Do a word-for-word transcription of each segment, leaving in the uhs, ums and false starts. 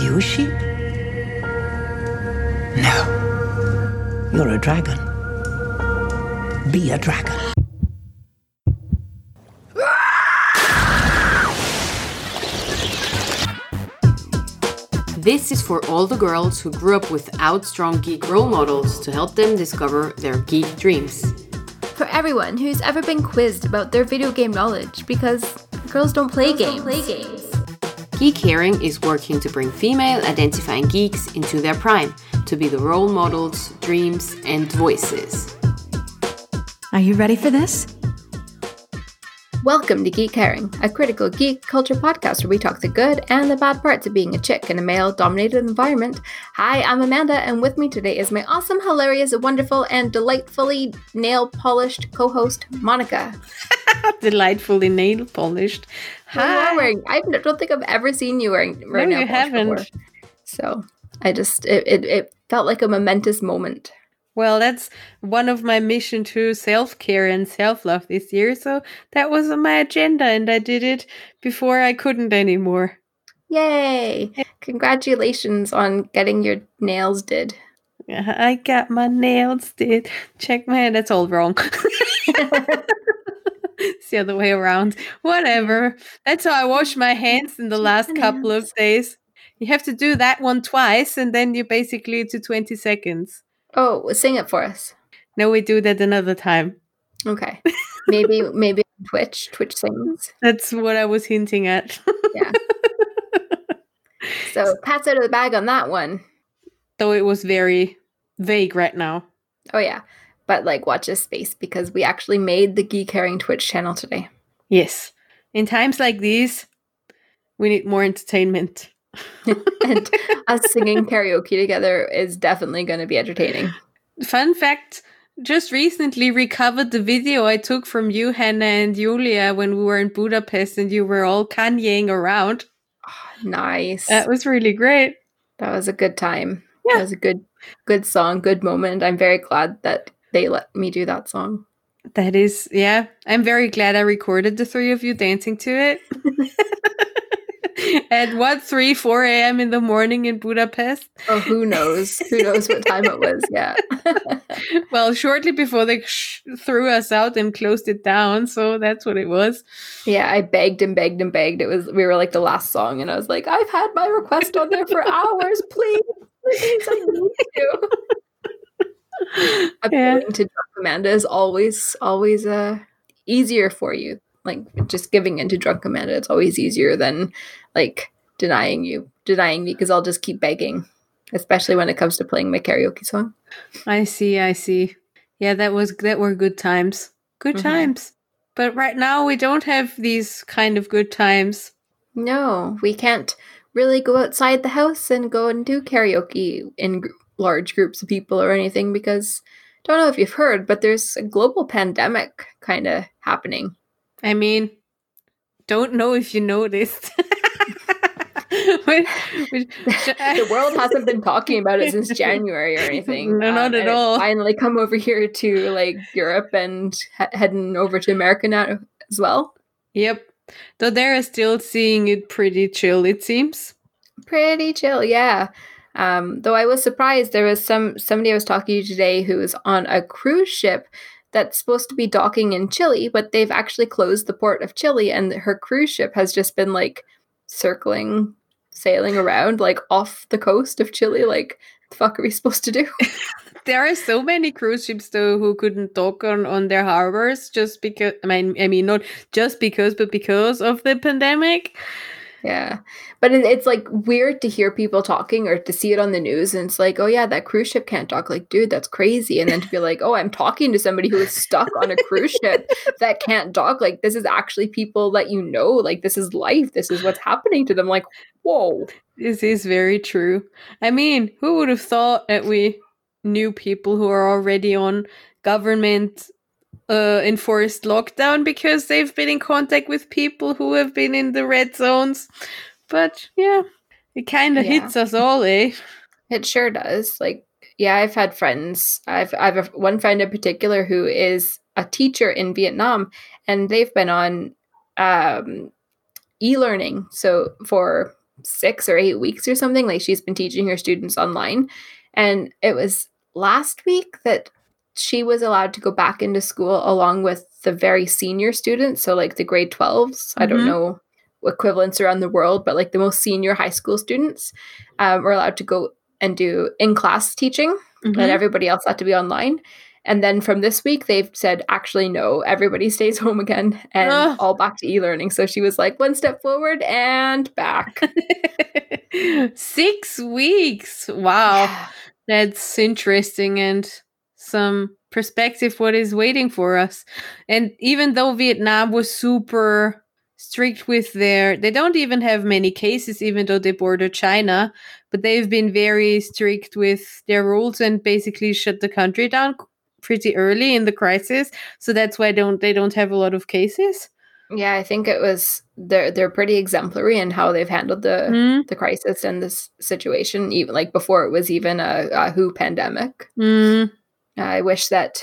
you a sheep? No. You're a dragon. Be a dragon. This is for all the girls who grew up without strong geek role models to help them discover their geek dreams. For everyone who's ever been quizzed about their video game knowledge because girls don't play, girls games. Don't play games. Geek Herring is working to bring female-identifying geeks into their prime to be the role models, dreams, and voices. Are you ready for this? Welcome to Geek Herring, a critical geek culture podcast where we talk the good and the bad parts of being a chick in a male-dominated environment. Hi, I'm Amanda, and with me today is my awesome, hilarious, wonderful, and delightfully nail-polished co-host, Monica. Delightfully nail-polished. Hi. Hi. Wearing, I don't think I've ever seen you wearing nail polish. No, you haven't. Before. So I just, it, it, it felt like a momentous moment. Well, that's one of my mission to self-care and self-love this year. So that was on my agenda and I did it before I couldn't anymore. Yay! Congratulations on getting your nails did. I got my nails did. Check my, that's all wrong. It's the other way around. Whatever. That's how I wash my hands in the last couple of days. You have to do that one twice and then you basically do twenty seconds. Oh, sing it for us. No, we do that another time. Okay. Maybe maybe Twitch. Twitch Sings. That's what I was hinting at. Yeah. So, pat's out of the bag on that one. Though it was very vague right now. Oh, yeah. But, like, watch this space because we actually made the Geek Herring Twitch channel today. Yes. In times like these, we need more entertainment. And us singing karaoke together is definitely going to be entertaining. Fun fact, just recently recovered the video I took from you, Hannah, and Julia when we were in Budapest and you were all Kanyeing around. Oh, nice. That was really great. That was a good time. Yeah. That was a good, good song, good moment. I'm very glad that they let me do that song. That is, yeah. I'm very glad I recorded the three of you dancing to it. At what, three, four a.m. in the morning in Budapest? Oh, who knows? Who knows what time it was, yeah. Well, shortly before they sh- threw us out and closed it down, so that's what it was. Yeah, I begged and begged and begged. It was. We were like the last song, and I was like, I've had my request on there for hours, please. Please, I need you. Appealing yeah. to drunk Amanda is always, always uh, easier for you. Like, just giving into drunk Amanda, it's always easier than, like, denying you, denying me, because I'll just keep begging, especially when it comes to playing my karaoke song. I see, I see. Yeah, that was that were good times. Good mm-hmm. times. But right now, we don't have these kind of good times. No, we can't really go outside the house and go and do karaoke in gr- large groups of people or anything, because, don't know if you've heard, but there's a global pandemic kind of happening. I mean, don't know if you noticed. which, which, the world hasn't been talking about it since January or anything. No, um, not at all. Finally come over here to like Europe and he- heading over to America now as well. Yep. Though they're still seeing it pretty chill, it seems. Pretty chill, yeah. Um, though I was surprised. There was some somebody I was talking to today who was on a cruise ship that's supposed to be docking in Chile, but they've actually closed the port of Chile and her cruise ship has just been like circling, sailing around like off the coast of Chile. Like, the fuck are we supposed to do? There are so many cruise ships though who couldn't dock on, on their harbors just because, I mean, I mean, not just because, but because of the pandemic. Yeah. But it, it's like weird to hear people talking or to see it on the news. And it's like, oh yeah, that cruise ship can't talk. Like, dude, that's crazy. And then to be like, oh, I'm talking to somebody who is stuck on a cruise ship that can't talk. Like, this is actually people that you know. Like, this is life. This is what's happening to them. Like, whoa. This is very true. I mean, who would have thought that we knew people who are already on government Uh, enforced lockdown because they've been in contact with people who have been in the red zones. But yeah, it kind of yeah. hits us all, eh? It sure does. Like, yeah, I've had friends. I've I've a, one friend in particular who is a teacher in Vietnam, and they've been on um, e-learning. So for six or eight weeks or something. Like, she's been teaching her students online. And it was last week that she was allowed to go back into school along with the very senior students. So like the grade twelves, mm-hmm. I don't know equivalents around the world, but like the most senior high school students um, were allowed to go and do in-class teaching, mm-hmm. and everybody else had to be online. And then from this week, they've said, actually, no, everybody stays home again and Ugh. all back to e-learning. So she was like, one step forward and back. Six weeks. Wow. Yeah. That's interesting and some perspective what is waiting for us. And even though Vietnam was super strict with their, they don't even have many cases, even though they border China, but they've been very strict with their rules and basically shut the country down pretty early in the crisis. So that's why don't they don't have a lot of cases. Yeah, I think it was they're they're pretty exemplary in how they've handled the mm. the crisis and this situation, even like before it was even a, a W H O pandemic. Mm. I wish that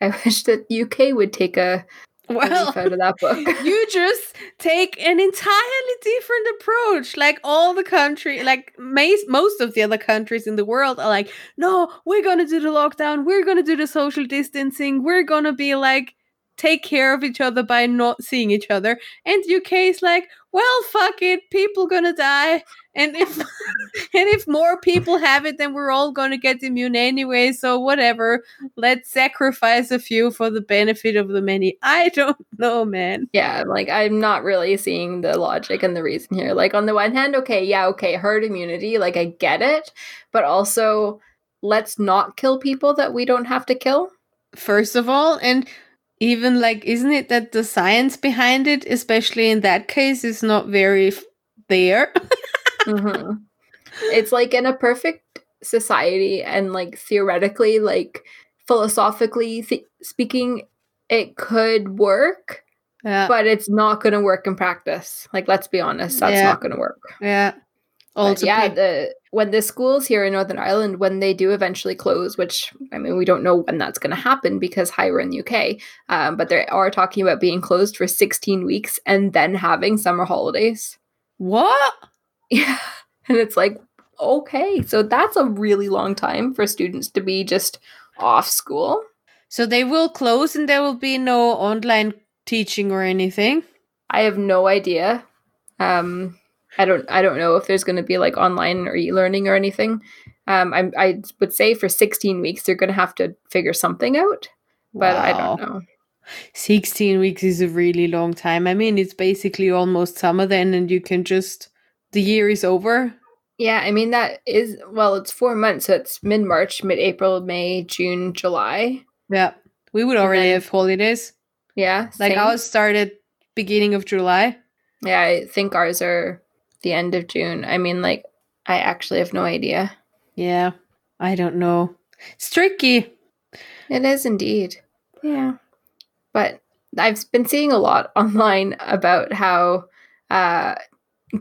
I wish that U K would take a well out of that book. You just take an entirely different approach. Like all the country, like mas- most of the other countries in the world are like, no, we're gonna do the lockdown, we're gonna do the social distancing, we're gonna be like take care of each other by not seeing each other. And U K is like, well, fuck it, people gonna die, and if and if more people have it, then we're all gonna get immune anyway, so whatever, let's sacrifice a few for the benefit of the many. I don't know, man. Yeah, like I'm not really seeing the logic and the reason here. Like on the one hand, okay, yeah, okay, herd immunity, like I get it, but also let's not kill people that we don't have to kill, first of all. And even like, isn't it that the science behind it, especially in that case, is not very f- there? Mm-hmm. It's like in a perfect society and like theoretically, like philosophically th- speaking, it could work, yeah. but it's not going to work in practice. Like, let's be honest, that's yeah. not going to work. Yeah. Also, yeah, the, when the schools here in Northern Ireland, when they do eventually close, which, I mean, we don't know when that's going to happen because hi, we're in the U K, um, but they are talking about being closed for sixteen weeks and then having summer holidays. What? Yeah. And it's like, okay, so that's a really long time for students to be just off school. So they will close and there will be no online teaching or anything? I have no idea. Um... I don't I don't know if there's going to be like online or e-learning or anything. Um, I, I would say for sixteen weeks, they're going to have to figure something out, but wow. I don't know. sixteen weeks is a really long time. I mean, it's basically almost summer then, and you can just, the year is over. Yeah, I mean, that is, well, it's four months. So it's mid-March, mid-April, May, June, July. Yeah, we would already then, have holidays. Yeah. Like same. Ours started beginning of July. Yeah, I think ours are the end of June. I mean, like, I actually have no idea. Yeah, I don't know. It's tricky. It is indeed. Yeah. But I've been seeing a lot online about how uh,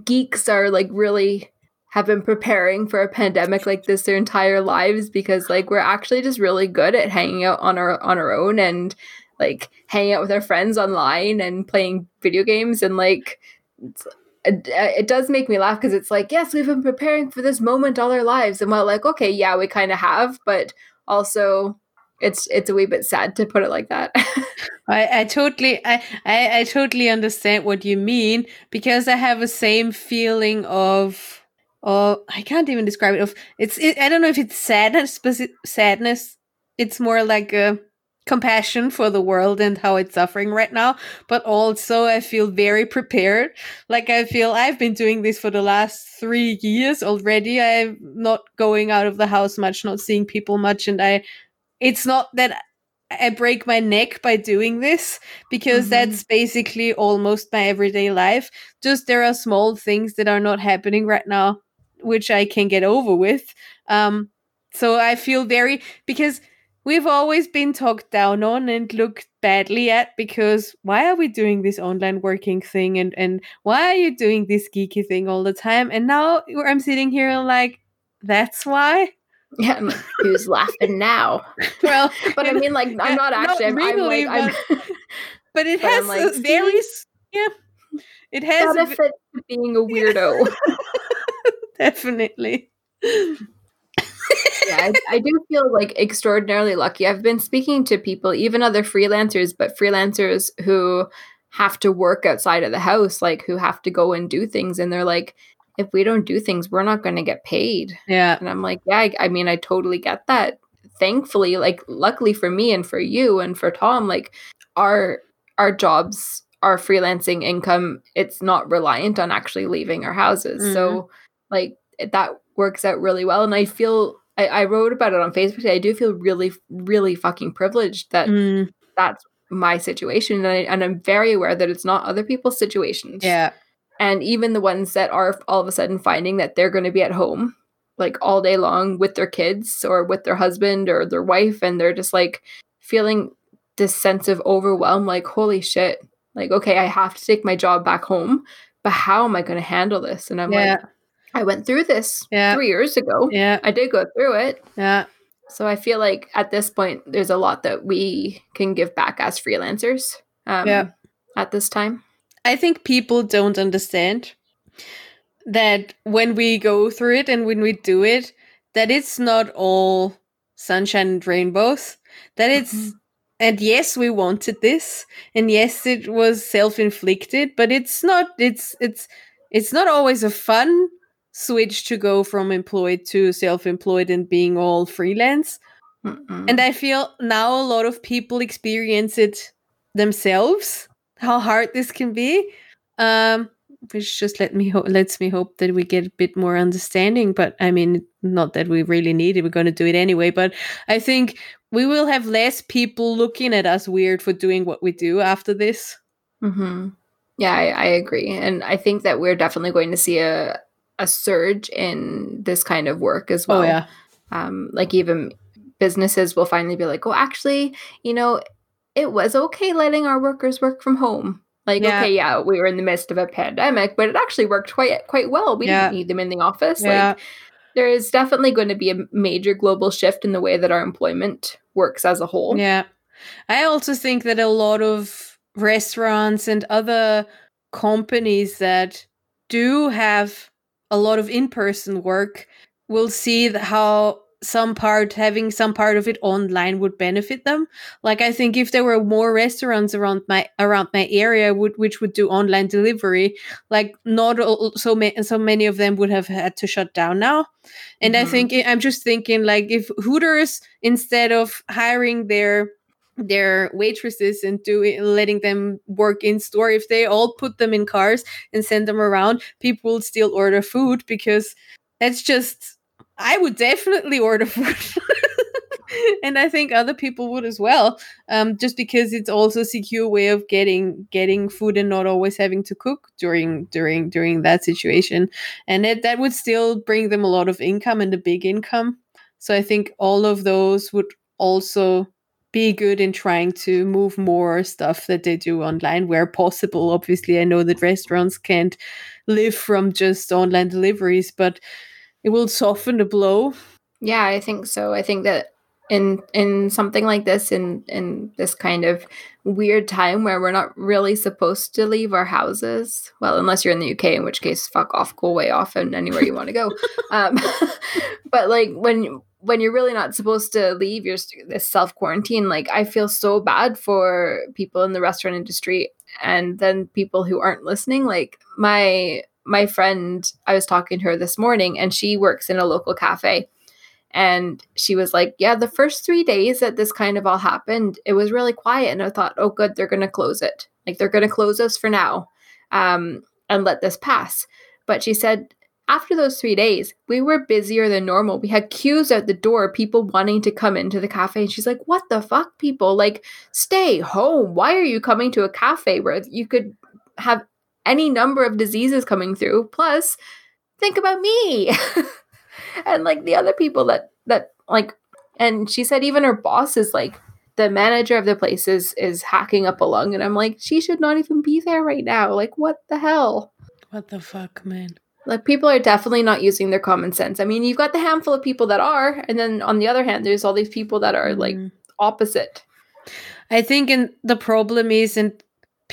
geeks are like really have been preparing for a pandemic like this their entire lives because like we're actually just really good at hanging out on our on our own and like hanging out with our friends online and playing video games and like it's, it does make me laugh because it's like, yes, we've been preparing for this moment all our lives. And we're like, okay, yeah, we kind of have. But also it's it's a wee bit sad to put it like that. I, I totally I, I, I totally understand what you mean because I have the same feeling of, oh, I can't even describe it. Of it's it, I don't know if it's sadness, but sadness. It's more like a compassion for the world and how it's suffering right now, but also I feel very prepared. Like I feel I've been doing this for the last three years already. I'm not going out of the house much, not seeing people much, and I it's not that I break my neck by doing this because mm-hmm. that's basically almost my everyday life. Just there are small things that are not happening right now which I can get over with. Um so I feel very because we've always been talked down on and looked badly at because why are we doing this online working thing and, and why are you doing this geeky thing all the time? And now I'm sitting here and like, that's why? Yeah, I'm like, who's laughing now? Well, but I mean, like, I'm not actually. Not really, I'm, I'm like, but, I'm, but it but has like, a very, yeah, it has benefit a, to being a weirdo. Definitely. Yeah, I, I do feel like extraordinarily lucky. I've been speaking to people, even other freelancers, but freelancers who have to work outside of the house, like who have to go and do things. And they're like, if we don't do things, we're not going to get paid. Yeah. And I'm like, yeah, I, I mean, I totally get that. Thankfully, like luckily for me and for you and for Tom, like our our jobs, our freelancing income, it's not reliant on actually leaving our houses. Mm-hmm. So like that works out really well. And I feel, I, I wrote about it on Facebook today. I do feel really, really fucking privileged that mm. that's my situation. And, I, and I'm very aware that it's not other people's situations. Yeah. And even the ones that are all of a sudden finding that they're going to be at home like all day long with their kids or with their husband or their wife. And they're just like feeling this sense of overwhelm, like, holy shit. Like, okay, I have to take my job back home, but how am I going to handle this? And I'm yeah. like, I went through this yeah. three years ago. Yeah. I did go through it. Yeah. So I feel like at this point, there's a lot that we can give back as freelancers um, yeah. at this time. I think people don't understand that when we go through it and when we do it, that it's not all sunshine and rainbows, that it's, mm-hmm. and yes, we wanted this, and yes, it was self-inflicted, but it's not, it's, it's, it's not always a fun switch to go from employed to self-employed and being all freelance. Mm-mm. And I feel now a lot of people experience it themselves, how hard this can be, um, which just let me ho- lets me hope that we get a bit more understanding. But I mean, not that we really need it. We're going to do it anyway. But I think we will have less people looking at us weird for doing what we do after this. Mm-hmm. Yeah, I, I agree. And I think that we're definitely going to see a, a surge in this kind of work as well. Oh, yeah. Um, like even businesses will finally be like, oh, actually, you know, it was okay letting our workers work from home. Like, yeah. okay, yeah, we were in the midst of a pandemic, but it actually worked quite quite well. We yeah. didn't need them in the office. Yeah. Like, there is definitely going to be a major global shift in the way that our employment works as a whole. Yeah. I also think that a lot of restaurants and other companies that do have a lot of in-person work will see how some part, having some part of it online would benefit them. Like, I think if there were more restaurants around my around my area would which would do online delivery, like not all, so, ma- so many of them would have had to shut down now. And mm-hmm. I think, I'm just thinking like if Hooters, instead of hiring their their waitresses and doing letting them work in store, if they all put them in cars and send them around, people will still order food because that's just... I would definitely order food. And I think other people would as well, um, just because it's also a secure way of getting getting food and not always having to cook during during during that situation. And it, that would still bring them a lot of income and a big income. So I think all of those would also be good in trying to move more stuff that they do online where possible. Obviously, I know that restaurants can't live from just online deliveries, but it will soften the blow. Yeah, I think so. I think that in in something like this, in, in this kind of weird time where we're not really supposed to leave our houses, well, unless you're in the U K, in which case, fuck off, go way off and anywhere you want to go. Um, but like when when you're really not supposed to leave, you're this self-quarantine, like I feel so bad for people in the restaurant industry and then people who aren't listening. Like my... My friend, I was talking to her this morning and she works in a local cafe, and she was like, yeah, the first three days that this kind of all happened, it was really quiet. And I thought, oh, good, they're going to close it. Like they're going to close us for now um, and let this pass. But she said, after those three days, we were busier than normal. We had queues at the door, people wanting to come into the cafe. And she's like, what the fuck, people? Like, stay home. Why are you coming to a cafe where you could have any number of diseases coming through? Plus, think about me and like the other people that that like. And she said even her boss is like, the manager of the place is is hacking up a lung, and I'm like, she should not even be there right now. Like, what the hell? What the fuck, man? Like, people are definitely not using their common sense. I mean, you've got the handful of people that are, and then on the other hand, there's all these people that are like mm. opposite. I think, and the problem is, and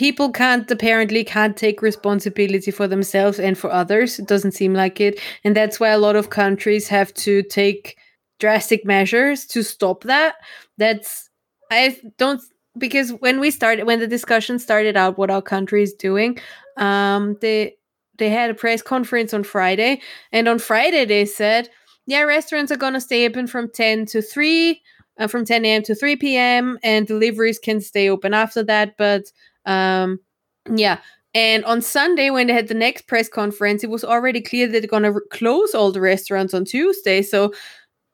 people can't apparently can't take responsibility for themselves and for others. It doesn't seem like it. And that's why a lot of countries have to take drastic measures to stop that. That's, I don't, because when we started, when the discussion started out, what our country is doing, um, they, they had a press conference on Friday, and on Friday they said, yeah, restaurants are going to stay open from ten to three, uh, from ten a.m. to three p.m. and deliveries can stay open after that. But um, yeah. And on Sunday, when they had the next press conference, it was already clear that they're going to re- close all the restaurants on Tuesday. So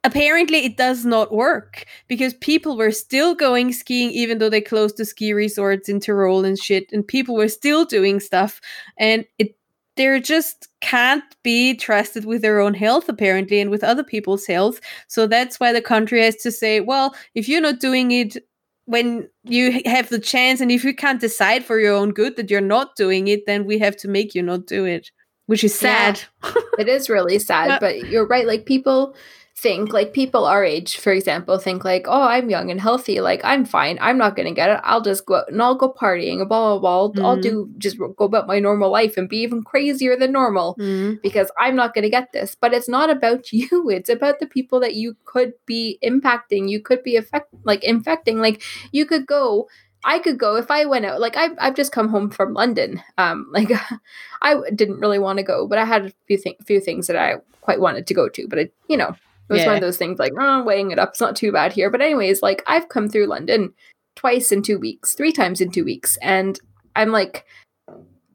apparently it does not work, because people were still going skiing even though they closed the ski resorts in Tyrol and shit, and people were still doing stuff, and it they just can't be trusted with their own health apparently and with other people's health. So that's why the country has to say, well, if you're not doing it when you have the chance, and if you can't decide for your own good that you're not doing it, then we have to make you not do it, which is sad. Yeah, it is really sad. Yeah. But you're right, like people think, like people our age, for example, think like, oh, I'm young and healthy, like I'm fine, I'm not gonna get it, I'll just go out and I'll go partying and blah blah blah. Mm-hmm. I'll do just go about my normal life and be even crazier than normal. Mm-hmm. Because I'm not gonna get this. But it's not about you, it's about the people that you could be impacting, you could be affect like infecting. Like you could go I could go if I went out. Like I've I've just come home from London. Um, like I didn't really want to go, but I had a few th- few things that I quite wanted to go to. But I, you know, it was yeah. one of those things like, oh, weighing it up, it's not too bad here. But anyways, like I've come through London twice in two weeks, three times in two weeks, and I'm like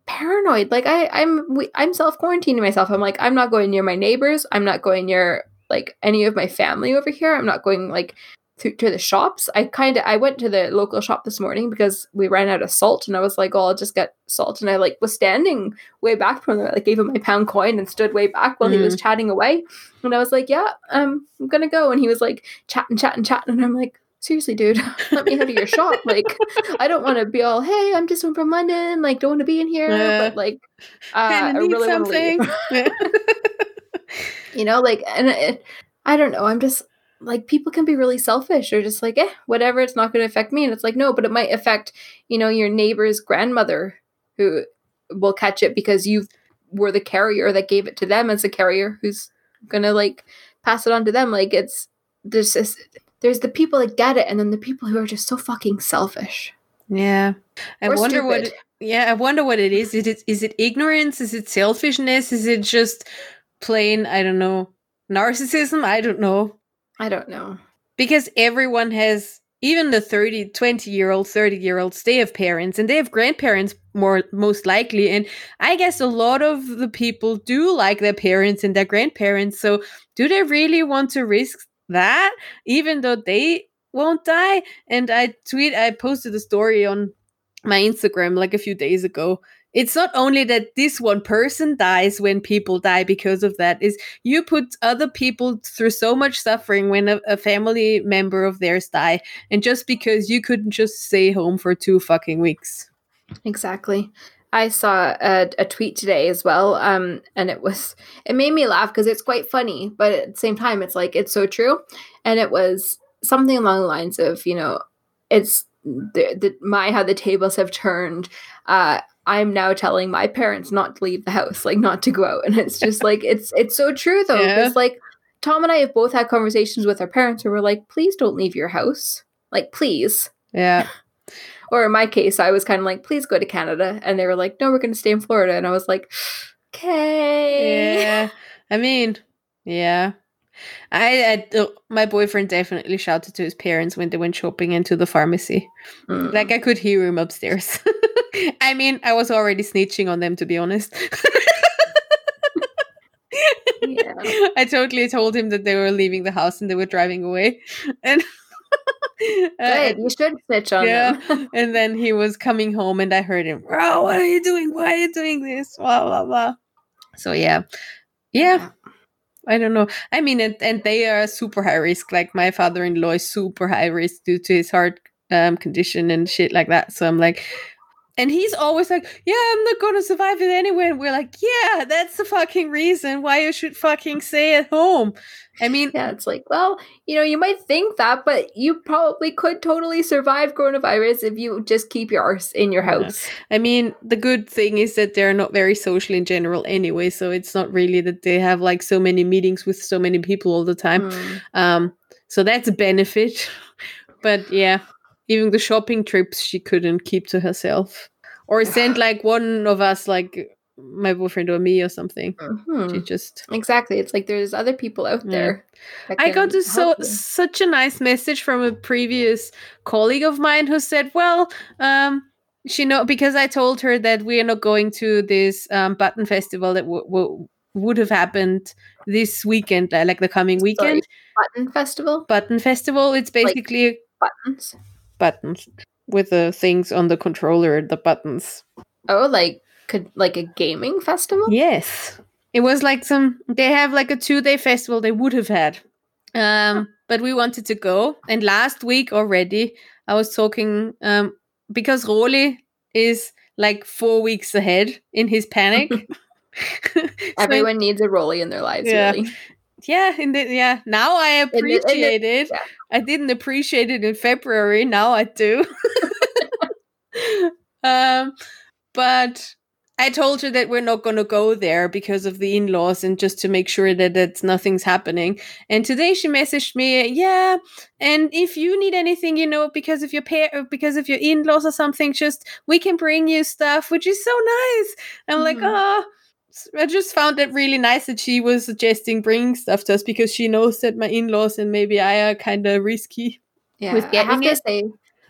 paranoid. Like I I'm I'm self quarantining myself. I'm like I'm not going near my neighbors. I'm not going near like any of my family over here. I'm not going like. To, to the shops. I kind of I went to the local shop this morning because we ran out of salt, and I was like, oh, I'll just get salt. And I like was standing way back from him. I like, gave him my pound coin and stood way back while mm. he was chatting away, and I was like, yeah, um, I'm gonna go. And he was like chatting chatting chatting and I'm like, seriously, dude, let me out of your shop. Like, I don't want to be all, hey, I'm just from London, like don't want to be in here, uh, but like uh, I really want to leave. You know, like, and it, I don't know, I'm just like, people can be really selfish or just like, eh, whatever, it's not going to affect me. And it's like, no, but it might affect, you know, your neighbor's grandmother who will catch it because you were the carrier that gave it to them, as a carrier who's going to like pass it on to them. Like, it's, there's this, there's the people that get it, and then the people who are just so fucking selfish. Yeah. I or wonder stupid. what, it, yeah, I wonder what it is. Is it, is it ignorance? Is it selfishness? Is it just plain, I don't know, narcissism? I don't know. I don't know. Because everyone has, even the thirty, twenty-year-old, thirty-year-olds, they have parents, and they have grandparents more most likely. And I guess a lot of the people do like their parents and their grandparents. So do they really want to risk that, even though they won't die? And I tweet, I posted a story on my Instagram like a few days ago. It's not only that this one person dies when people die because of that, is you put other people through so much suffering when a, a family member of theirs die, and just because you couldn't just stay home for two fucking weeks. Exactly. I saw a, a tweet today as well, um, and it was it made me laugh because it's quite funny, but at the same time, it's like, it's so true. And it was something along the lines of, you know, it's the, the, my how the tables have turned. Uh, I'm now telling my parents not to leave the house, like not to go out. And it's just like, it's it's so true though. Yeah. It's like, Tom and I have both had conversations with our parents where we're like, please don't leave your house. Like, please. Yeah. Or in my case, I was kind of like, please go to Canada. And they were like, no, we're going to stay in Florida. And I was like, okay. Yeah. I mean, yeah. I, I my boyfriend definitely shouted to his parents when they went shopping into the pharmacy. Mm. Like, I could hear him upstairs. I mean, I was already snitching on them, to be honest. Yeah. I totally told him that they were leaving the house and they were driving away. And Good, you should snitch on yeah. them. And then he was coming home and I heard him, bro, what are you doing? Why are you doing this? Blah, blah, blah. So, yeah. Yeah. yeah. I don't know. I mean, and, and they are super high risk. Like, my father-in-law is super high risk due to his heart um, condition and shit like that. So I'm like, And he's always like, yeah, I'm not going to survive it anyway. And we're like, yeah, that's the fucking reason why you should fucking stay at home. I mean, yeah, it's like, well, you know, you might think that, but you probably could totally survive coronavirus if you just keep your arse in your house. Yeah. I mean, the good thing is that they're not very social in general anyway. So it's not really that they have like so many meetings with so many people all the time. Mm. Um, so that's a benefit. But yeah. Even the shopping trips she couldn't keep to herself, or send like one of us, like my boyfriend or me or something. Mm-hmm. She just exactly. It's like there's other people out yeah. there. I got to so you. such a nice message from a previous colleague of mine who said, "Well, um, she know because I told her that we are not going to this um, button festival that w- w- would have happened this weekend, like the coming weekend." Sorry, button festival. Button festival. It's basically like buttons. Buttons with the things on the controller, the buttons. Oh, like could like a gaming festival? Yes, it was like some. They have like a two-day festival. They would have had, um, but we wanted to go. And last week already, I was talking um, because Rolly is like four weeks ahead in his panic. so Everyone needs a Rolly in their lives, yeah. really. Yeah, in the, yeah. Now I appreciate in the, in the, it. Yeah. I didn't appreciate it in February. Now I do. um, but I told you that we're not going to go there because of the in-laws and just to make sure that that's, nothing's happening. And today she messaged me, yeah, and if you need anything, you know, because of your par- because of your in-laws or something, just we can bring you stuff, which is so nice. I'm mm. like, oh. I just found it really nice that she was suggesting bringing stuff to us because she knows that my in-laws and maybe I are kind of risky. Yeah, with getting I have it. to say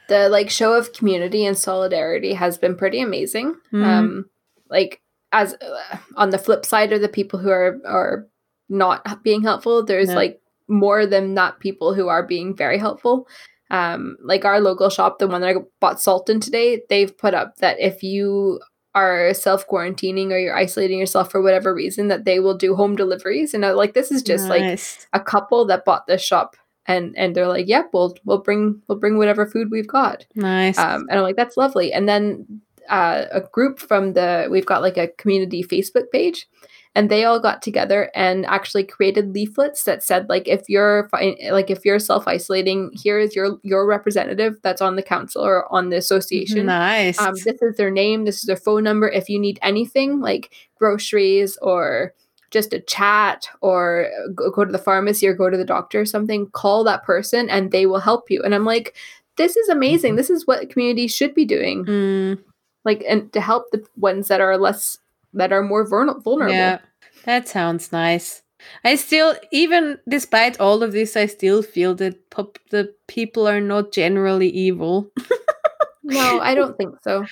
the like show of community and solidarity has been pretty amazing. Mm-hmm. Um, like as uh, on the flip side of the people who are are not being helpful, there's no. like more than that people who are being very helpful. Um, like our local shop, the one that I bought salt in today, they've put up that if you are self-quarantining or you're isolating yourself for whatever reason, that they will do home deliveries. And I, like this is just nice. Like a couple that bought this shop and and they're like, yep, yeah, we'll we'll bring we'll bring whatever food we've got. Nice. Um, and I'm like, that's lovely. And then uh, a group from the we've got like a community Facebook page, and they all got together and actually created leaflets that said like if you're like if you're self-isolating, here is your your representative that's on the council or on the association. Nice. Um, this is their name. This is their phone number. If you need anything like groceries or just a chat or go, go to the pharmacy or go to the doctor or something, call that person and they will help you. And I'm like, this is amazing. This is what community should be doing. Mm. Like and to help the ones that are less. That are more vulnerable. Yeah, that sounds nice. I still, even despite all of this, I still feel that pop- the people are not generally evil. No, I don't think so.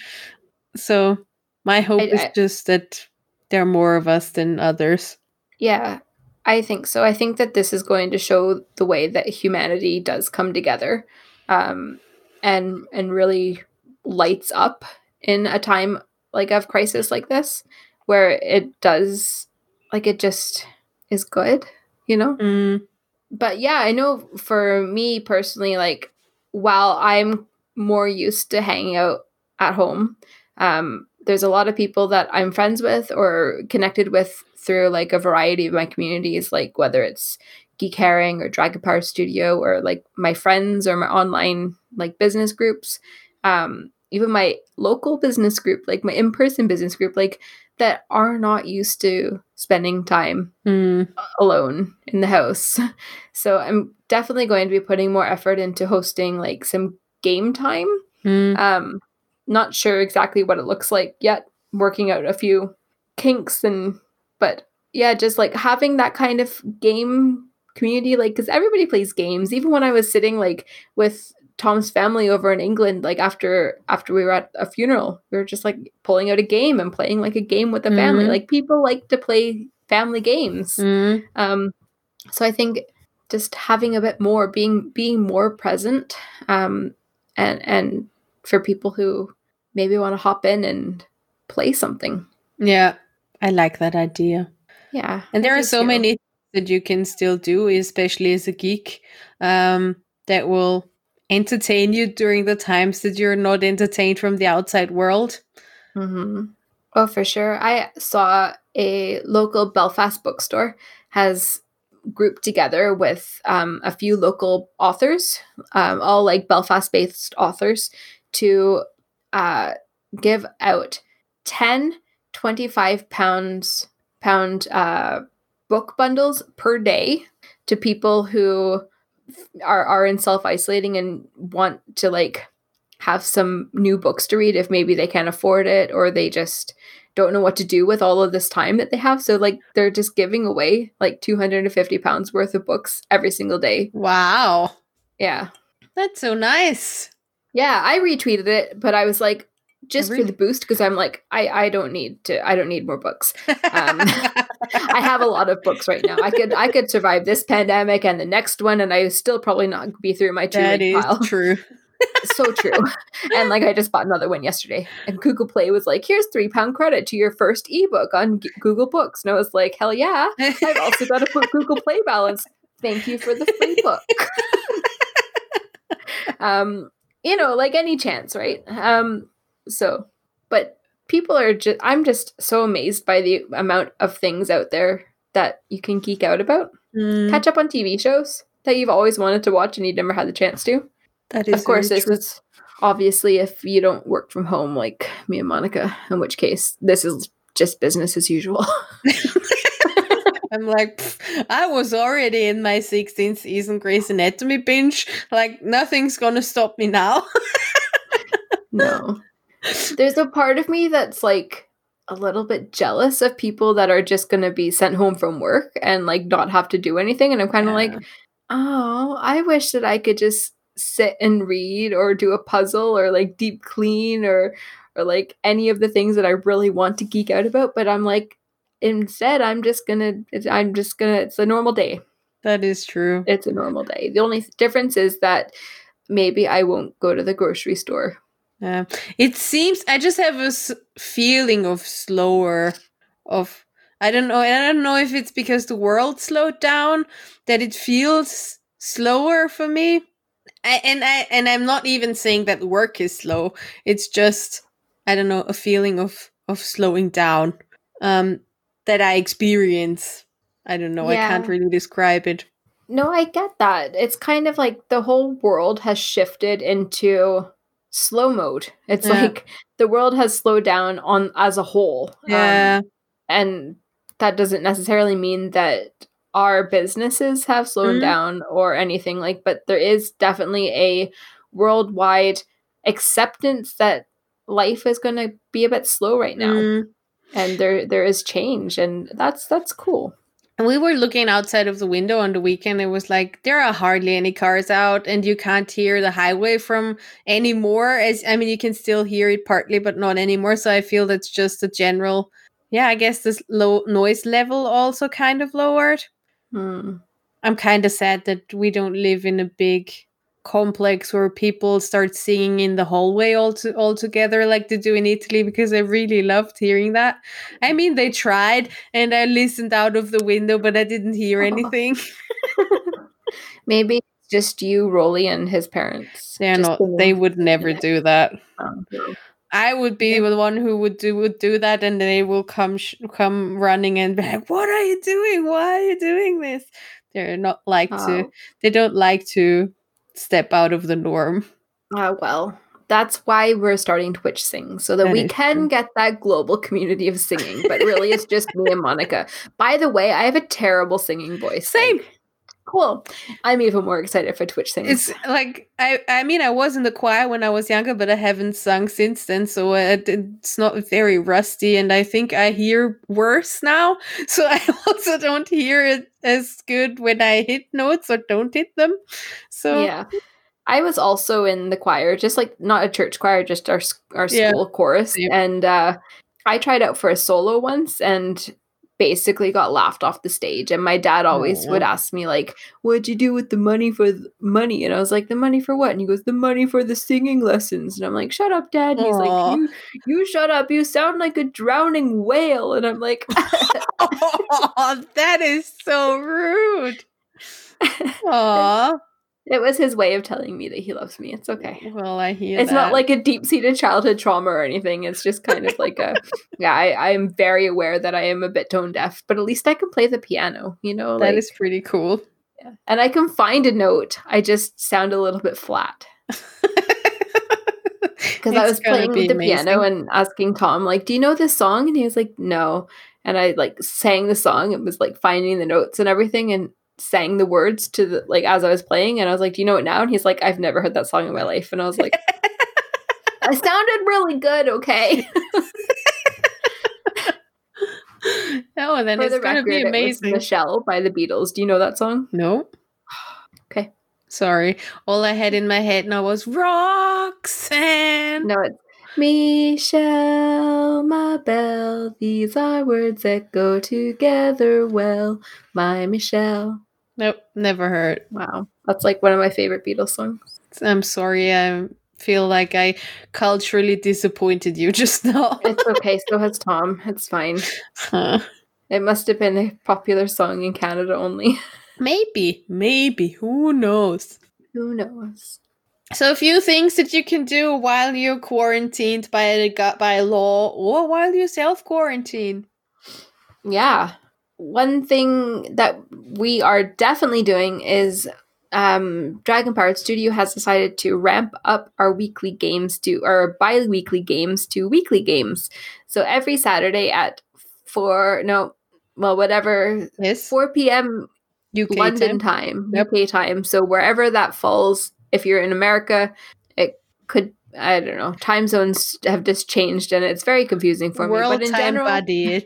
So my hope I, is I, just that there are more of us than others. Yeah, I think so. I think that this is going to show the way that humanity does come together, um, and and really lights up in a time like of crisis like this. Where it does, like, it just is good, you know? Mm. But yeah, I know for me personally, like, while I'm more used to hanging out at home, um, there's a lot of people that I'm friends with or connected with through, like, a variety of my communities, like, whether it's Geek Herring or Dragon Powered Studio or, like, my friends or my online, like, business groups. Um, even my local business group, like, my in-person business group, like, that are not used to spending time mm. alone in the house. So I'm definitely going to be putting more effort into hosting like some game time. Mm. Um, not sure exactly what it looks like yet, working out a few kinks and, but yeah, just like having that kind of game community, like, cause everybody plays games. Even when I was sitting like with Tom's family over in England, like after after we were at a funeral, we were just like pulling out a game and playing like a game with the family. Mm-hmm. Like people like to play family games. Mm-hmm. Um, so I think just having a bit more, being being more present, um, and and for people who maybe want to hop in and play something. Yeah, I like that idea. Yeah, and there are so many things that you can still do, especially as a geek, um, that will entertain you during the times that you're not entertained from the outside world. Mm-hmm. Oh, for sure. I saw a local Belfast bookstore has grouped together with um, a few local authors, um, all like Belfast-based authors, to uh, give out ten twenty-five pounds pound uh, book bundles per day to people who are, are in self-isolating and want to like have some new books to read if maybe they can't afford it or they just don't know what to do with all of this time that they have. So like they're just giving away like two hundred fifty pounds worth of books every single day. Wow. Yeah. That's so nice. Yeah. I retweeted it, but I was like, just for the boost, because I'm like, I, I don't need to, I don't need more books. Um, I have a lot of books right now. I could I could survive this pandemic and the next one, and I still probably not be through my two-week pile. That is true. So true. And like, I just bought another one yesterday, and Google Play was like, here's three pound credit to your first ebook on G- Google Books. And I was like, hell yeah. I've also got a Google Play balance. Thank you for the free book. um, you know, like any chance, right? Um, So, but people are just, I'm just so amazed by the amount of things out there that you can geek out about. Mm. Catch up on T V shows that you've always wanted to watch and you've never had the chance to. That is, of course, this is obviously if you don't work from home like me and Monica, in which case this is just business as usual. I'm like, I was already in my sixteenth season Grey's Anatomy binge. Like, nothing's going to stop me now. No. There's a part of me that's like a little bit jealous of people that are just going to be sent home from work and like not have to do anything. And I'm kind of yeah. like, oh, I wish that I could just sit and read or do a puzzle or like deep clean or, or like any of the things that I really want to geek out about. But I'm like, instead, I'm just going to, I'm just going to, it's a normal day. That is true. It's a normal day. The only difference is that maybe I won't go to the grocery store. Yeah, uh, it seems I just have a s- feeling of slower, of I don't know. I don't know if it's because the world slowed down that it feels slower for me. I, and I and I'm not even saying that work is slow. It's just I don't know, a feeling of of slowing down um, that I experience. I don't know. Yeah. I can't really describe it. No, I get that. It's kind of like the whole world has shifted into slow mode. It's yeah. like the world has slowed down on as a whole. Yeah. Um, and that doesn't necessarily mean that our businesses have slowed mm-hmm. down or anything like, but there is definitely a worldwide acceptance that life is going to be a bit slow right now. Mm. And there, there is change, and that's, that's cool. And we were looking outside of the window on the weekend. It was like, there are hardly any cars out, and you can't hear the highway from anymore. As I mean, you can still hear it partly, but not anymore. So I feel that's just a general, yeah, I guess this low noise level also kind of lowered. Hmm. I'm kind of sad that we don't live in a big complex where people start singing in the hallway all, to, all together like they do in Italy, because I really loved hearing that. I mean, they tried, and I listened out of the window, but I didn't hear anything. Maybe just you, Rolly, and his parents. They're not, they would never yeah. do that. Um, yeah. I would be yeah. the one who would do would do that, and they will come sh- come running and be like, what are you doing? Why are you doing this? They're not like oh. to, they don't like to step out of the norm. Ah, uh, well, that's why we're starting Twitch Sings, so that, that we can true. get that global community of singing. But really, it's just me and Monica. By the way, I have a terrible singing voice. Same. Like, cool. I'm even more excited for Twitch Sings. It's like I, I mean, I was in the choir when I was younger, but I haven't sung since then, so it's not very rusty. And I think I hear worse now, so I also don't hear it as good when I hit notes or don't hit them. So yeah, I was also in the choir, just like not a church choir, just our our school yeah. chorus. Yeah. And uh, I tried out for a solo once, and basically got laughed off the stage. And my dad always Aww. would ask me, like, what'd you do with the money for th- money? And I was like, the money for what? And he goes, the money for the singing lessons. And I'm like, shut up, Dad. And he's Aww. like, you, you shut up. You sound like a drowning whale. And I'm like, oh, that is so rude. Aww. It was his way of telling me that he loves me. It's okay. Well, I hear it's that. Not like a deep-seated childhood trauma or anything. It's just kind of like a, yeah, I am very aware that I am a bit tone deaf, but at least I can play the piano, you know? That like, is pretty cool. Yeah. And I can find a note. I just sound a little bit flat. Because I was playing the amazing. piano and asking Tom, like, do you know this song? And he was like, no. And I like sang the song. It was like finding the notes and everything and sang the words to the, like, as I was playing. And I was like, do you know it now? And he's like, I've never heard that song in my life. And I was like, I sounded really good. Okay. No, and then For it's the going to be amazing. Michelle by the Beatles. Do you know that song? No. Okay. Sorry. All I had in my head now was Roxanne. No, it's Michelle, my belle. These are words that go together well. My Michelle. Nope, never heard. Wow. That's like one of my favorite Beatles songs. I'm sorry. I feel like I culturally disappointed you just now. It's okay. So has Tom. It's fine. Huh. It must have been a popular song in Canada only. Maybe, maybe. Who knows? Who knows? So a few things that you can do while you're quarantined by a, by law or while you self-quarantine. Yeah. One thing that we are definitely doing is um, Dragon Powered Studio has decided to ramp up our weekly games to, or bi-weekly games to weekly games. So every Saturday at four, no, well, whatever, yes. four p.m. U K London time, time yep. U K time. So wherever that falls, if you're in America, it could, I don't know, time zones have just changed and it's very confusing for World me. But in time general, body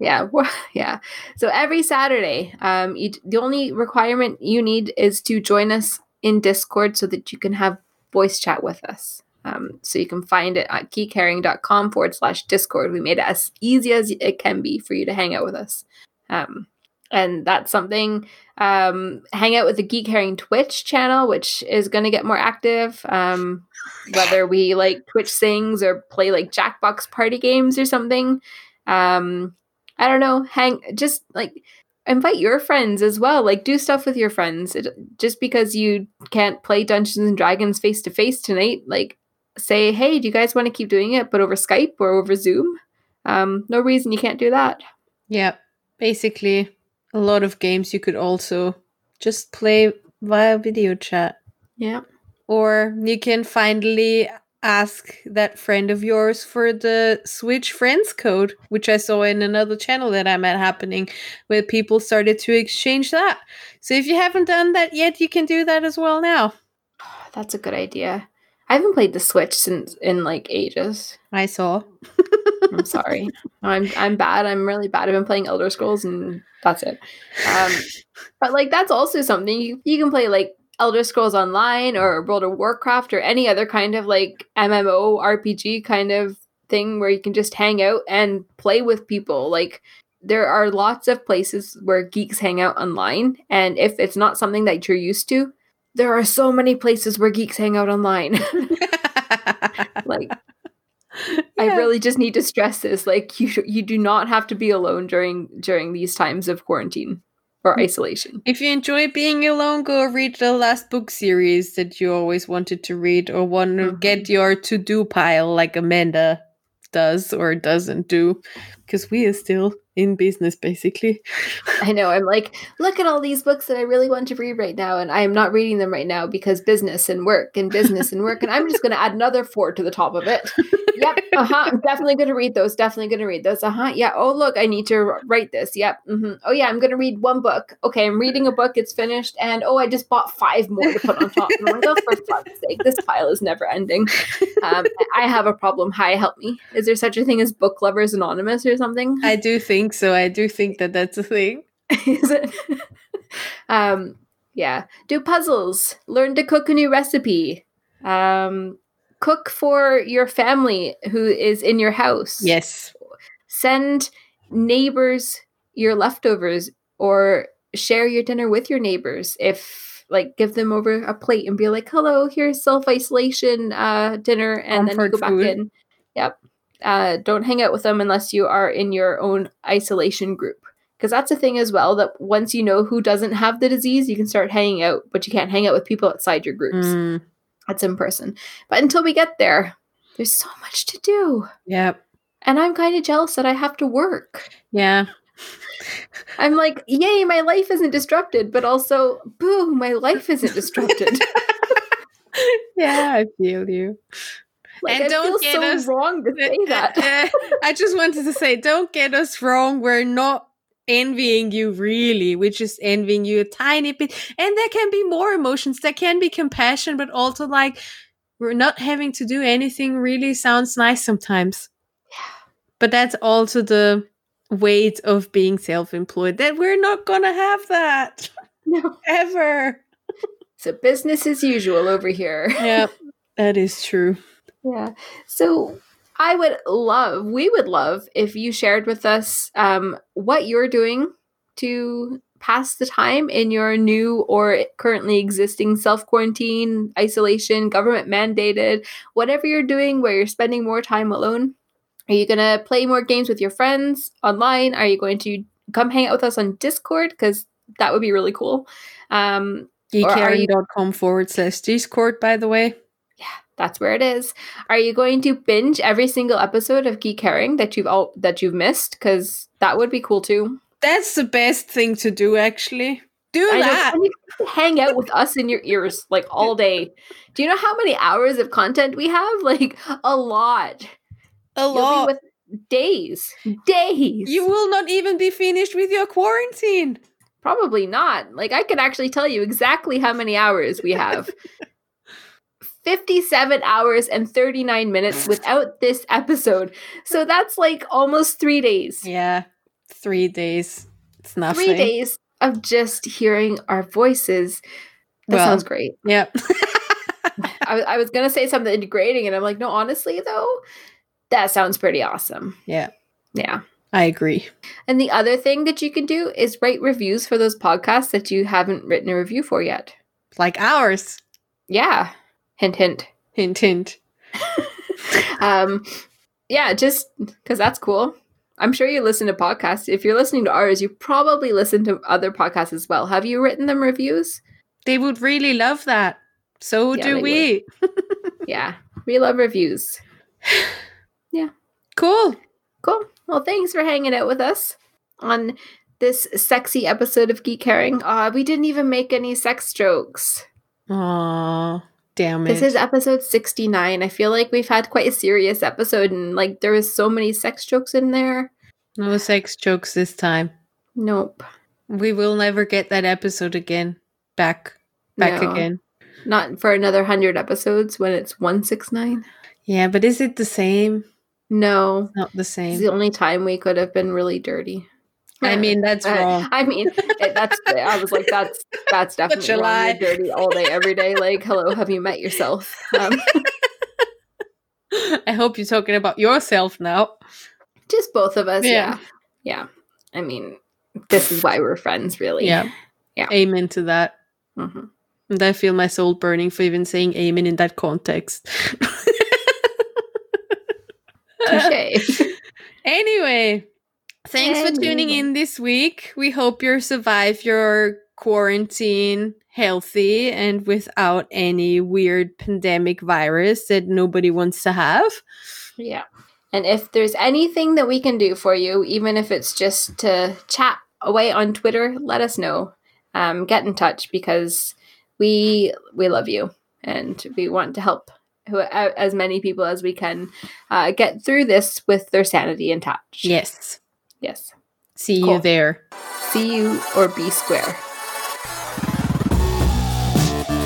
yeah, yeah. So every Saturday, um, you, the only requirement you need is to join us in Discord so that you can have voice chat with us. Um, so you can find it at geekherring.com forward slash Discord. We made it as easy as it can be for you to hang out with us. Um And that's something, um, hang out with the Geek Herring Twitch channel, which is going to get more active. Um, whether we like Twitch Sings or play like Jackbox party games or something. Um, I don't know. Hang, just like invite your friends as well. Like do stuff with your friends. It, just because you can't play Dungeons and Dragons face to face tonight, like say, hey, do you guys want to keep doing it, but over Skype or over Zoom? Um, no reason you can't do that. Yeah, basically. A lot of games you could also just play via video chat. Yeah. Or you can finally ask that friend of yours for the Switch friends code, which I saw in another channel that I'm at happening, where people started to exchange that. So if you haven't done that yet, you can do that as well now. Oh, that's a good idea. I haven't played the Switch since in like ages. I saw. I'm sorry. I'm I'm bad. I'm really bad. I've been playing Elder Scrolls and that's it. Um, but like that's also something you, you can play like Elder Scrolls Online or World of Warcraft or any other kind of like M M O R P G kind of thing where you can just hang out and play with people. Like there are lots of places where geeks hang out online, and if it's not something that you're used to, there are so many places where geeks hang out online. Like yeah. I really just need to stress this. Like you, you do not have to be alone during during these times of quarantine or isolation. If you enjoy being alone, go read the last book series that you always wanted to read, or want to mm-hmm. get your to-do pile like Amanda does or doesn't do, because we are still in business basically. I know. I'm like, look at all these books that I really want to read right now, and I am not reading them right now because business and work and business and work, and I'm just going to add another four to the top of it. Yep. Uh-huh. I'm definitely going to read those. Definitely going to read those. Uh-huh. Yeah. Oh, look, I need to write this. Yep. Mm-hmm. Oh, yeah. I'm going to read one book. Okay. I'm reading a book. It's finished. And oh, I just bought five more to put on top. And I'm like, oh, for fuck's sake, this pile is never ending. Um, I have a problem. Hi, help me. Is there such a thing as Book Lovers Anonymous or something? I do think so. I do think that that's a thing. Is it? um yeah do puzzles, learn to cook a new recipe, um cook for your family who is in your house. Yes. Send neighbors your leftovers or share your dinner with your neighbors. If like give them over a plate and be like, hello, here's self-isolation uh dinner, and Comfort then you go back food. in. Yep. Uh, don't hang out with them unless you are in your own isolation group. Because that's the thing as well, that once you know who doesn't have the disease, you can start hanging out, but you can't hang out with people outside your groups. Mm. That's in person. But until we get there, there's so much to do. Yep. And I'm kind of jealous that I have to work. Yeah. I'm like, yay, my life isn't disrupted, but also, boo, my life isn't disrupted. Yeah, I feel you. Like, and I don't feel get so us wrong to say that. uh, I just wanted to say, don't get us wrong. We're not envying you, really. We're just envying you a tiny bit. And there can be more emotions. There can be compassion, but also like we're not having to do anything really sounds nice sometimes. Yeah. But that's also the weight of being self-employed, that we're not going to have that. No. Ever. So business as usual over here. Yeah, that is true. Yeah. So I would love, we would love if you shared with us um, what you're doing to pass the time in your new or currently existing self-quarantine, isolation, government mandated, whatever you're doing where you're spending more time alone. Are you going to play more games with your friends online? Are you going to come hang out with us on Discord? Because that would be really cool. Um, geek herring dot com forward slash Discord, by the way. Yeah. That's where it is. Are you going to binge every single episode of Geek Herring that you've all that you've missed? Because that would be cool too. That's the best thing to do, actually. Do I that. Know, you hang out with us in your ears like all day. Do you know how many hours of content we have? Like a lot. A lot. You'll be with days. Days. You will not even be finished with your quarantine. Probably not. Like I could actually tell you exactly how many hours we have. fifty-seven hours and thirty-nine minutes without this episode. So that's like almost three days. Yeah, three days. It's nothing. Three days of just hearing our voices. That well, sounds great. Yeah. I, I was going to say something degrading, and I'm like, no, honestly, though, that sounds pretty awesome. Yeah. Yeah. I agree. And the other thing that you can do is write reviews for those podcasts that you haven't written a review for yet. Like ours. Yeah. Hint, hint. Hint, hint. um, yeah, just because that's cool. I'm sure you listen to podcasts. If you're listening to ours, you probably listen to other podcasts as well. Have you written them reviews? They would really love that. So yeah, do we. Yeah, we love reviews. Yeah. Cool. Cool. Well, thanks for hanging out with us on this sexy episode of Geek Herring. Aw, we didn't even make any sex jokes. Aww. Damn it. This is episode sixty-nine. I feel like we've had quite a serious episode, and like there was so many sex jokes in there. No sex jokes this time. Nope. We will never get that episode again. Back. Back no, again. Not for another one hundred episodes when it's one sixty-nine. Yeah, but is it the same? No. It's not the same. It's the only time we could have been really dirty. I mean, that's wrong. I mean, that's, I was like, that's, that's definitely July. Wrong. You're dirty all day, every day. Like, hello, have you met yourself? Um, I hope you're talking about yourself now. Just both of us. Yeah. Yeah. Yeah. I mean, this is why we're friends, really. Yeah. Yeah. Amen to that. Mm-hmm. And I feel my soul burning for even saying amen in that context. Touché. Anyway. Thanks for tuning in this week. We hope you survive your quarantine healthy and without any weird pandemic virus that nobody wants to have. Yeah. And if there's anything that we can do for you, even if it's just to chat away on Twitter, let us know. Um, get in touch because we we love you and we want to help who, as many people as we can uh, get through this with their sanity intact. Yes. Yes. See cool. you there. See you or be square.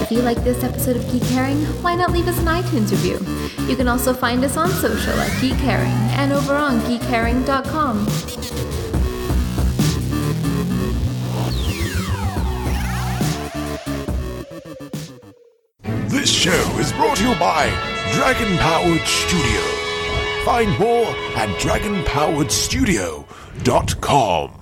If you like this episode of Geek Herring, why not leave us an iTunes review? You can also find us on social at Geek Herring and over on geek herring dot com. This show is brought to you by Dragon Powered Studio. Find more at dragon powered studio dot com.